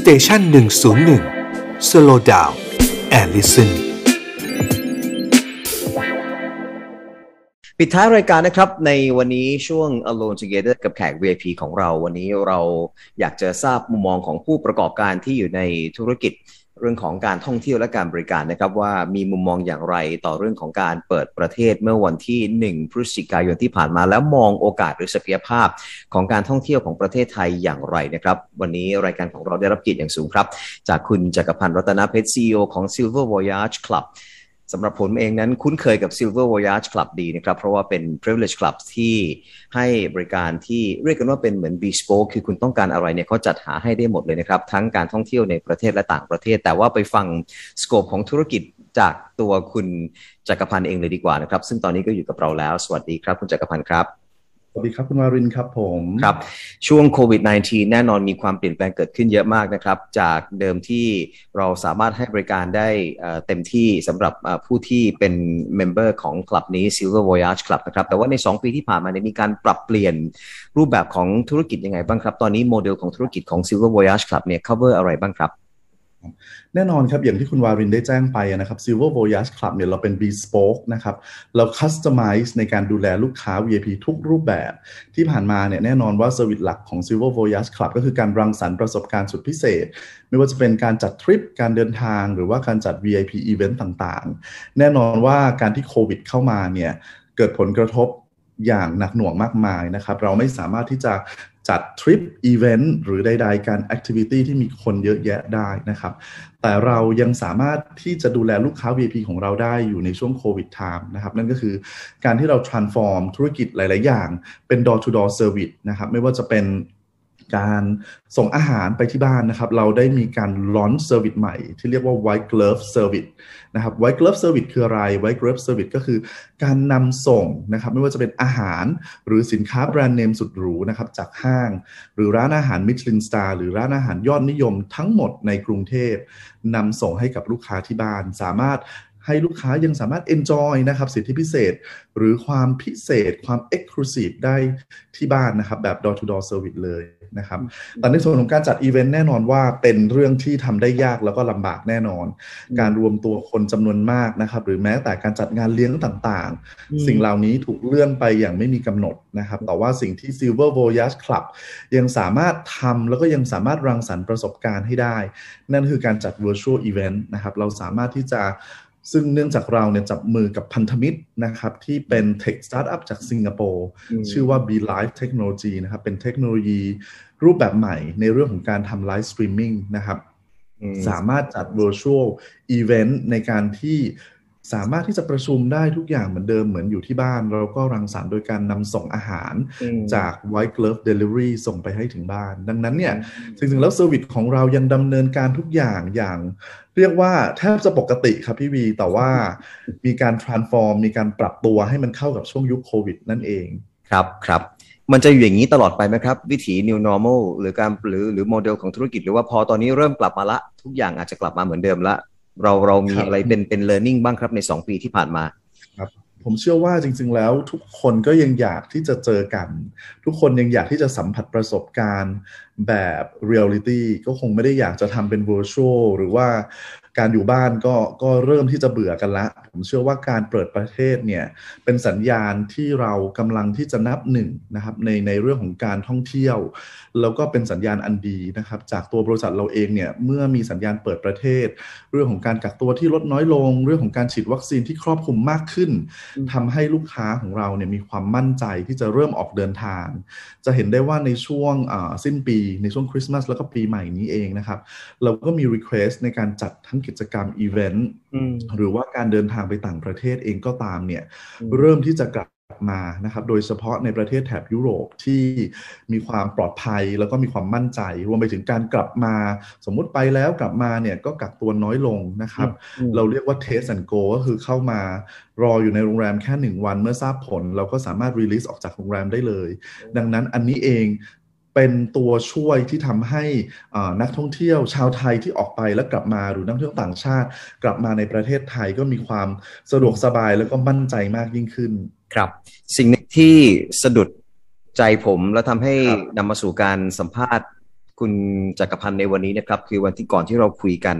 สเตชัน101 Slow Down and Listen ปิดท้ายรายการนะครับในวันนี้ช่วง Alone Together กับแขก VIP ของเราวันนี้เราอยากจะทราบมุมมองของผู้ประกอบการที่อยู่ในธุรกิจเรื่องของการท่องเที่ยวและการบริการนะครับว่ามีมุมมองอย่างไรต่อเรื่องของการเปิดประเทศเมื่อวันที่1พฤศจิกายนที่ผ่านมาแล้วมองโอกาสหรือศักยภาพของการท่องเที่ยวของประเทศไทยอย่างไรนะครับวันนี้รายการของเราได้รับเกียรติอย่างสูงครับจากคุณจักรพันธ์รัตนเพชร CEO ของ Silver Voyage Clubสำหรับผมเองนั้นคุ้นเคยกับ Silver Voyage Club ดีนะครับเพราะว่าเป็น Privilege Club ที่ให้บริการที่เรียกกันว่าเป็นเหมือน Bespoke คือคุณต้องการอะไรเนี่ยเขาจัดหาให้ได้หมดเลยนะครับทั้งการท่องเที่ยวในประเทศและต่างประเทศแต่ว่าไปฟัง Scope ของธุรกิจจากตัวคุณจักรพันธ์เองเลยดีกว่านะครับซึ่งตอนนี้ก็อยู่กับเราแล้วสวัสดีครับคุณจักรพันธ์ครับสวัสดีครับคุณวารินครับผมครับช่วงโควิด -19 แน่นอนมีความเปลี่ยนแปลงเกิดขึ้นเยอะมากนะครับจากเดิมที่เราสามารถให้บริการได้เต็มที่สำหรับผู้ที่เป็นเมมเบอร์ของคลับนี้ Silver Voyage Club นะครับแต่ว่าใน2ปีที่ผ่านมาเนี่ยมีการปรับเปลี่ยนรูปแบบของธุรกิจยังไงบ้างครับตอนนี้โมเดลของธุรกิจของ Silver Voyage Club เนี่ย cover อะไรบ้างครับแน่นอนครับอย่างที่คุณวารินได้แจ้งไปนะครับ Silver Voyage Club เนี่ยเราเป็น Bespoke นะครับเรา Customize ในการดูแลลูกค้า VIP ทุกรูปแบบที่ผ่านมาเนี่ยแน่นอนว่าเซอร์วิสหลักของ Silver Voyage Club ก็คือการรังสรรค์ประสบการณ์สุดพิเศษไม่ว่าจะเป็นการจัดทริปการเดินทางหรือว่าการจัด VIP Event ต่างๆแน่นอนว่าการที่โควิดเข้ามาเนี่ยเกิดผลกระทบอย่างหนักหน่วงมากมายนะครับเราไม่สามารถที่จะจัดทริปอีเวนต์หรือใดๆการแอคทิวิตี้ที่มีคนเยอะแยะได้นะครับแต่เรายังสามารถที่จะดูแลลูกค้า VIP ของเราได้อยู่ในช่วงโควิดไทม์นะครับนั่นก็คือการที่เรา transform ธุรกิจหลายๆอย่างเป็น door to door service นะครับไม่ว่าจะเป็นการส่งอาหารไปที่บ้านนะครับเราได้มีการ launch service ใหม่ที่เรียกว่า white glove service นะครับ white glove service คืออะไร white glove service ก็คือการนำส่งนะครับไม่ว่าจะเป็นอาหารหรือสินค้าแบรนด์เนมสุดหรูนะครับจากห้างหรือร้านอาหาร Michelin Star หรือร้านอาหารยอดนิยมทั้งหมดในกรุงเทพนำส่งให้กับลูกค้าที่บ้านสามารถให้ลูกค้ายังสามารถ enjoy นะครับสิทธิพิเศษหรือความพิเศษความ exclusive ได้ที่บ้านนะครับแบบ door to door service เลยนะครับแต่ในส่วนของการจัดอีเวนต์แน่นอนว่าเป็นเรื่องที่ทำได้ยากแล้วก็ลำบากแน่นอนการรวมตัวคนจำนวนมากนะครับหรือแม้แต่การจัดงานเลี้ยงต่างๆสิ่งเหล่านี้ถูกเลื่อนไปอย่างไม่มีกำหนดนะครับแต่ว่าสิ่งที่ Silver Voyage Club ยังสามารถทำแล้วก็ยังสามารถรังสรรค์ประสบการณ์ให้ได้นั่นคือการจัด virtual event นะครับเราสามารถที่จะซึ่งเนื่องจากเราเนี่ยจับมือกับพันธมิตรนะครับที่เป็น Tech Startup จากสิงคโปร์ชื่อว่า Be Live Technology นะครับเป็นเทคโนโลยีรูปแบบใหม่ในเรื่องของการทำ Live Streaming นะครับสามารถจัด Virtual Event ในการที่สามารถที่จะประชุมได้ทุกอย่างเหมือนเดิมเหมือนอยู่ที่บ้านเราก็รังสรรค์โดยการนำส่งอาหารจาก White Glove Delivery ส่งไปให้ถึงบ้านดังนั้นเนี่ยจริงๆแล้วเซอร์วิสของเรายังดำเนินการทุกอย่างเรียกว่าแทบจะปกติครับพี่วีแต่ว่ามีการ transform มีการปรับตัวให้มันเข้ากับช่วงยุคโควิดนั่นเองครับครับมันจะอยู่อย่างนี้ตลอดไปไหมครับวิถี New Normal หรือการหรือโมเดลของธุรกิจหรือว่าพอตอนนี้เริ่มกลับมาละทุกอย่างอาจจะกลับมาเหมือนเดิมละเรามีอะไรเป็น learning บ้างครับใน2ปีที่ผ่านมาครับผมเชื่อว่าจริงๆแล้วทุกคนก็ยังอยากที่จะเจอกันทุกคนยังอยากที่จะสัมผัสประสบการณ์แบบ reality ก็คงไม่ได้อยากจะทำเป็น virtual หรือว่าการอยู่บ้านก็เริ่มที่จะเบื่อกันละผมเชื่อว่าการเปิดประเทศเนี่ยเป็นสัญญาณที่เรากำลังที่จะนับหนึ่งนะครับในเรื่องของการท่องเที่ยวแล้วก็เป็นสัญญาณอันดีนะครับจากตัวบริษัทเราเองเนี่ยเมื่อมีสัญญาณเปิดประเทศเรื่องของการกักตัวที่ลดน้อยลงเรื่องของการฉีดวัคซีนที่ครอบคลุมมากขึ้นทำให้ลูกค้าของเราเนี่ยมีความมั่นใจที่จะเริ่มออกเดินทางจะเห็นได้ว่าในช่วงสิ้นปีในช่วงคริสต์มาสแล้วก็ปีใหม่นี้เองนะครับเราก็มี request ในการจัดทั้งกิจกรรมอีเวนต์หรือว่าการเดินทางไปต่างประเทศเองก็ตามเนี่ยเริ่มที่จะกลับมานะครับโดยเฉพาะในประเทศแถบยุโรปที่มีความปลอดภัยแล้วก็มีความมั่นใจรวมไปถึงการกลับมาสมมุติไปแล้วกลับมาเนี่ยก็กักตัวน้อยลงนะครับเราเรียกว่า Test and Go ก็คือเข้ามารออยู่ในโรงแรมแค่1วันเมื่อทราบผลเราก็สามารถ release ออกจากโรงแรมได้เลยดังนั้นอันนี้เองเป็นตัวช่วยที่ทำให้นักท่องเที่ยวชาวไทยที่ออกไปแล้วกลับมาหรือนักท่องเที่ยวต่างชาติกลับมาในประเทศไทยก็มีความสะดวกสบายแล้วก็มั่นใจมากยิ่งขึ้นครับสิ่งที่สะดุดใจผมและทำให้นำมาสู่การสัมภาษณ์ คุณจักรพันธ์ในวันนี้นะครับคือวันที่ก่อนที่เราคุยกัน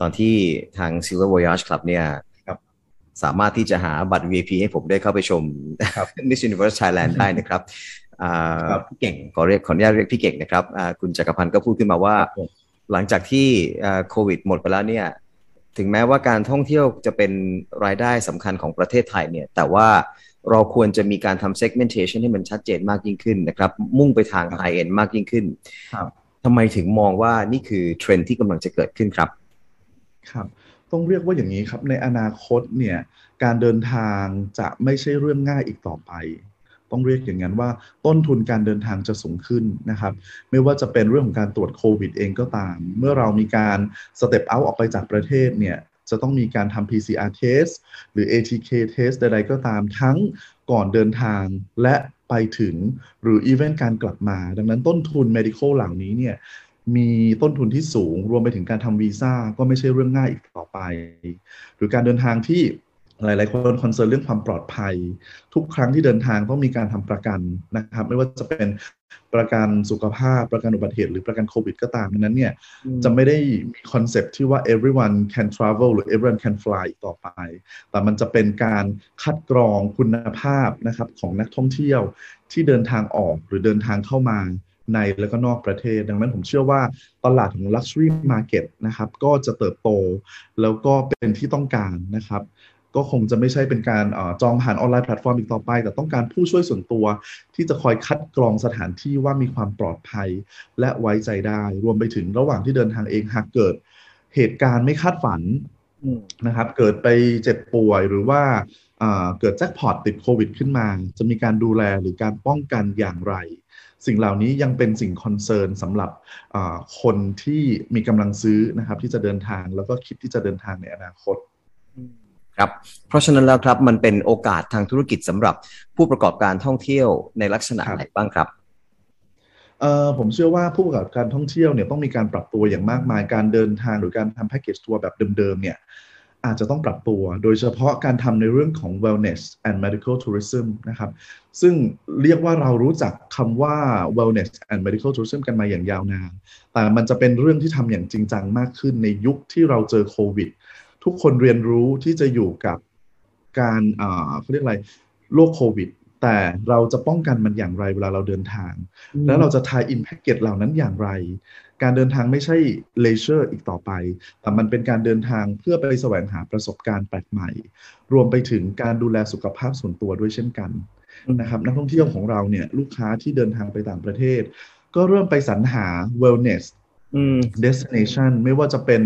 ตอนที่ทาง Silver Voyage Club เนี่ยสามารถที่จะหาบัตร VIP ให้ผมได้เข้าไปชม Miss Universe Thailand ได้นะครับพี่เก่งขออนุญาตเรียกพี่เก่งนะครับคุณจักรพันธ์ก็พูดขึ้นมาว่าหลังจากที่โควิดหมดไปแล้วเนี่ยถึงแม้ว่าการท่องเที่ยวจะเป็นรายได้สำคัญของประเทศไทยเนี่ยแต่ว่าเราควรจะมีการทำ segmentation ให้มันชัดเจนมากยิ่งขึ้นนะครับมุ่งไปทาง high end มากยิ่งขึ้นทำไมถึงมองว่านี่คือเทรนด์ที่กำลังจะเกิดขึ้นครับครับต้องเรียกว่าอย่างนี้ครับในอนาคตเนี่ยการเดินทางจะไม่ใช่เรื่องง่ายอีกต่อไปต้องเรียกอย่างนั้นว่าต้นทุนการเดินทางจะสูงขึ้นนะครับไม่ว่าจะเป็นเรื่องของการตรวจโควิดเองก็ตามเมื่อเรามีการสเต็ปเอาท์ออกไปจากประเทศเนี่ยจะต้องมีการทำ PCR test หรือ ATK test ใดๆก็ตามทั้งก่อนเดินทางและไปถึงหรืออีเวนต์การกลับมาดังนั้นต้นทุน medical เหล่านี้เนี่ยมีต้นทุนที่สูงรวมไปถึงการทำวีซ่าก็ไม่ใช่เรื่องง่ายอีกต่อไปหรือการเดินทางที่หลายๆคนคอนเซิร์นเรื่องความปลอดภัยทุกครั้งที่เดินทางต้องมีการทำประกันนะครับไม่ว่าจะเป็นประกันสุขภาพประกันอุบัติเหตุหรือประกันโควิดก็ตามนั้นเนี่ยจะไม่ได้มีคอนเซ็ปต์ที่ว่า everyone can travel หรือ everyone can fly ต่อไปแต่มันจะเป็นการคัดกรองคุณภาพนะครับของนักท่องเที่ยวที่เดินทางออกหรือเดินทางเข้ามาในและก็นอกประเทศดังนั้นผมเชื่อว่าตลาดของ luxury market นะครับก็จะเติบโตแล้วก็เป็นที่ต้องการนะครับก็คงจะไม่ใช่เป็นการจองผ่านออนไลน์แพลตฟอร์มอีกต่อไปแต่ต้องการผู้ช่วยส่วนตัวที่จะคอยคัดกรองสถานที่ว่ามีความปลอดภัยและไว้ใจได้รวมไปถึงระหว่างที่เดินทางเองหากเกิดเหตุการณ์ไม่คาดฝันนะครับเกิดไปเจ็บป่วยหรือว่าเกิดแจ็คพอตติดโควิดขึ้นมาจะมีการดูแลหรือการป้องกันอย่างไรสิ่งเหล่านี้ยังเป็นสิ่งคอนเซิร์นสำหรับคนที่มีกำลังซื้อนะครับที่จะเดินทางแล้วก็คิดที่จะเดินทางในอนาคตครับเพราะฉะนั้นแล้วครับมันเป็นโอกาสทางธุรกิจสำหรับผู้ประกอบการท่องเที่ยวในลักษณะไหนบ้างครับผมเชื่อว่าผู้ประกอบการท่องเที่ยวเนี่ยต้องมีการปรับตัวอย่างมากมายการเดินทางหรือการทำแพ็กเกจทัวร์แบบเดิมๆเนี่ยอาจจะต้องปรับตัวโดยเฉพาะการทำในเรื่องของ wellness and medical tourism นะครับซึ่งเรียกว่าเรารู้จักคำว่า wellness and medical tourism กันมาอย่างยาวนานแต่มันจะเป็นเรื่องที่ทำอย่างจริงจังมากขึ้นในยุคที่เราเจอโควิดทุกคนเรียนรู้ที่จะอยู่กับการเขาเรียกอะไรโรคโควิดแต่เราจะป้องกันมันอย่างไรเวลาเราเดินทางแล้วเราจะทายอินแพ็กเกจเหล่านั้นอย่างไรการเดินทางไม่ใช่เลเชอร์อีกต่อไปแต่มันเป็นการเดินทางเพื่อไปแสวงหาประสบการณ์แปลกใหม่รวมไปถึงการดูแลสุขภาพส่วนตัวด้วยเช่นกันนะครับนักท่องเที่ยวของเราเนี่ยลูกค้าที่เดินทางไปต่างประเทศก็เริ่มไปสรรหา wellness destination ไม่ว่าจะเป็น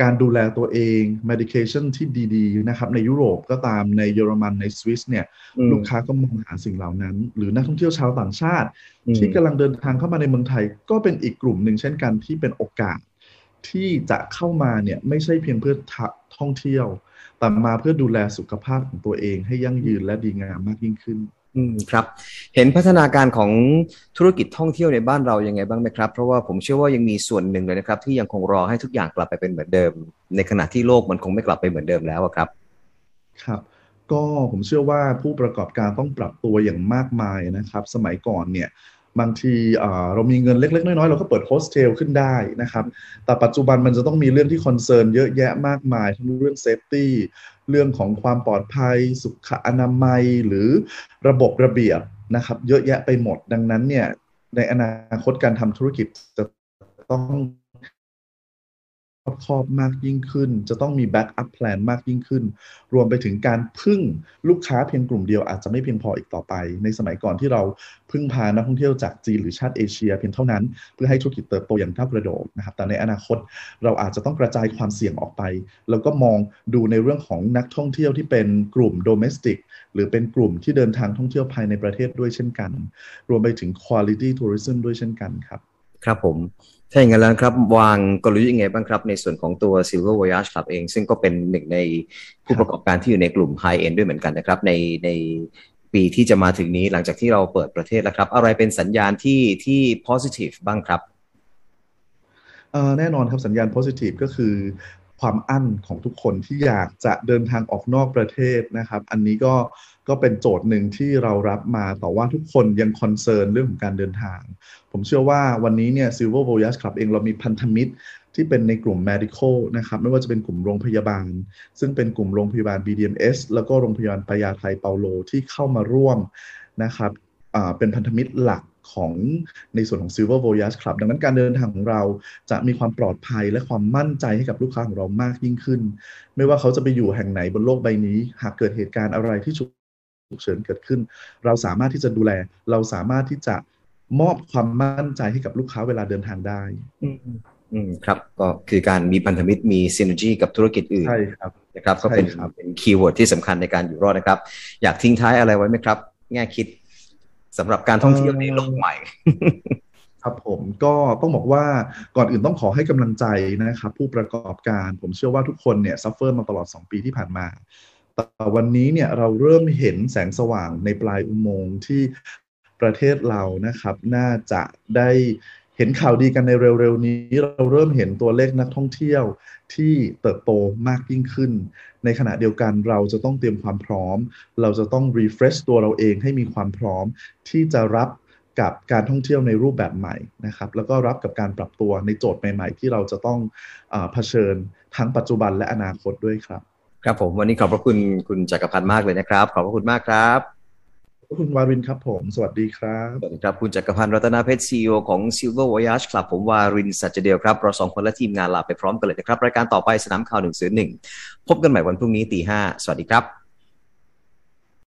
การดูแลตัวเอง medication ที่ดีๆนะครับในยุโรปก็ตามในเยอรมันในสวิสเนี่ยลูกค้าก็มองหาสิ่งเหล่านั้นหรือนักท่องเที่ยวชาวต่างชาติที่กำลังเดินทางเข้ามาในเมืองไทยก็เป็นอีกกลุ่มหนึ่งเช่นกันที่เป็นโอกาสที่จะเข้ามาเนี่ยไม่ใช่เพียงเพื่อท่องเที่ยวแต่มาเพื่อดูแลสุขภาพของตัวเองให้ยั่งยืนและดีงามมากยิ่งขึ้นครับเห็นพัฒนาการของธุรกิจท่องเที่ยวในบ้านเรายังไงบ้างไหมครับเพราะว่าผมเชื่อว่ายังมีส่วนหนึ่งเลยนะครับที่ยังคงรอให้ทุกอย่างกลับไปเป็นเหมือนเดิมในขณะที่โลกมันคงไม่กลับไปเหมือนเดิมแล้วครับครับก็ผมเชื่อว่าผู้ประกอบการต้องปรับตัวอย่างมากมายนะครับสมัยก่อนเนี่ยบางทีเรามีเงินเล็กๆน้อยๆเราก็เปิดโฮสเทลขึ้นได้นะครับแต่ปัจจุบันมันจะต้องมีเรื่องที่คอนเซิร์นเยอะแยะมากมายทั้งเรื่องเซฟตี้เรื่องของความปลอดภัยสุขอนามัยหรือระบบระเบียบนะครับเยอะแยะไปหมดดังนั้นเนี่ยในอนาคตการทำธุรกิจจะต้องรอบคอบมากยิ่งขึ้นจะต้องมีแบ็กอัพแพลนมากยิ่งขึ้นรวมไปถึงการพึ่งลูกค้าเพียงกลุ่มเดียวอาจจะไม่เพียงพออีกต่อไปในสมัยก่อนที่เราพึ่งพานักท่องเที่ยวจากจีนหรือชาติเอเชียเพียงเท่านั้นเพื่อให้ธุรกิจเติบโตอย่างก้าวกระโดดนะครับแต่ในอนาคตเราอาจจะต้องกระจายความเสี่ยงออกไปแล้วก็มองดูในเรื่องของนักท่องเที่ยวที่เป็นกลุ่มโดเมสติกหรือเป็นกลุ่มที่เดินทางท่องเที่ยวภายในประเทศด้วยเช่นกันรวมไปถึง quality tourism ด้วยเช่นกันครับครับผมถ้าอย่างนั้นแล้วครับวางกลยุทธ์ยังไงบ้างครับในส่วนของตัว Silver Voyage Club เองซึ่งก็เป็นหนึ่งในผู้ประกอบการที่อยู่ในกลุ่ม High End ด้วยเหมือนกันนะครับในปีที่จะมาถึงนี้หลังจากที่เราเปิดประเทศแล้วครับอะไรเป็นสัญญาณที่ positive บ้างครับแน่นอนครับสัญญาณ positive ก็คือ ความอั้นของทุกคนที่อยากจะเดินทางออกนอกประเทศนะครับอันนี้ก็เป็นโจทย์หนึ่งที่เรารับมาแต่ว่าทุกคนยังคอนเซิร์นเรื่องของการเดินทางผมเชื่อว่าวันนี้เนี่ย Silver Voyage Club เองเรามีพันธมิตรที่เป็นในกลุ่ม medical นะครับไม่ว่าจะเป็นกลุ่มโรงพยาบาลซึ่งเป็นกลุ่มโรงพยาบาล BDMS แล้วก็โรงพยาบาลปยาไทเปาโลที่เข้ามาร่วมนะครับเป็นพันธมิตรหลักของในส่วนของ Silver Voyage Club ดังนั้นการเดินทางของเราจะมีความปลอดภัยและความมั่นใจให้กับลูกค้าของเรามากยิ่งขึ้นไม่ว่าเขาจะไปอยู่แห่งไหนบนโลกใบนี้หากเกิดเหตุการณ์อะไรที่ฉุกเฉินเกิดขึ้นเราสามารถที่จะดูแลเราสามารถที่จะมอบความมั่นใจให้กับลูกค้าเวลาเดินทางได้ครับก็คือการมีพันธมิตรมีซินเนอร์จี้กับธุรกิจอื่นใช่ครับนะครับก็เป็นคีย์เวิร์ดที่สำคัญในการอยู่รอดนะครับอยากทิ้งท้ายอะไรไว้ไหมครับแง่คิดสำหรับการท่องเที่ยวในโลกใหม่ครับผมก็ต้องบอกว่าก่อนอื่นต้องขอให้กำลังใจนะครับผู้ประกอบการผมเชื่อว่าทุกคนเนี่ยซัฟเฟอร์มาตลอด2ปีที่ผ่านมาแต่วันนี้เนี่ยเราเริ่มเห็นแสงสว่างในปลายอุโมงค์ที่ประเทศเรานะครับน่าจะได้เห็นข่าวดีกันในเร็วๆนี้เราเริ่มเห็นตัวเลขนักท่องเที่ยวที่เติบโตมากยิ่งขึ้นในขณะเดียวกันเราจะต้องเตรียมความพร้อมเราจะต้อง refresh ตัวเราเองให้มีความพร้อมที่จะรับกับการท่องเที่ยวในรูปแบบใหม่นะครับแล้วก็รับกับการปรับตัวในโจทย์ใหม่ๆที่เราจะต้องเผชิญทั้งปัจจุบันและอนาคตด้วยครับครับผมวันนี้ขอบพระคุณคุณจักรพันธ์มากเลยนะครับขอบพระคุณมากครับคุณวารินครับผมสวัสดีครับสวัสดีครับคุณจักรพันธ์รัตนเพชร CEO ของ Silver Voyage Club ผมวารินสัจเจเดียวครับเรา2คนและทีมงานลาไปพร้อมกันเลยนะครับรายการต่อไปสนามข่าว101พบกันใหม่วันพรุ่งนี้ 05:00 น.สวัสดีครับ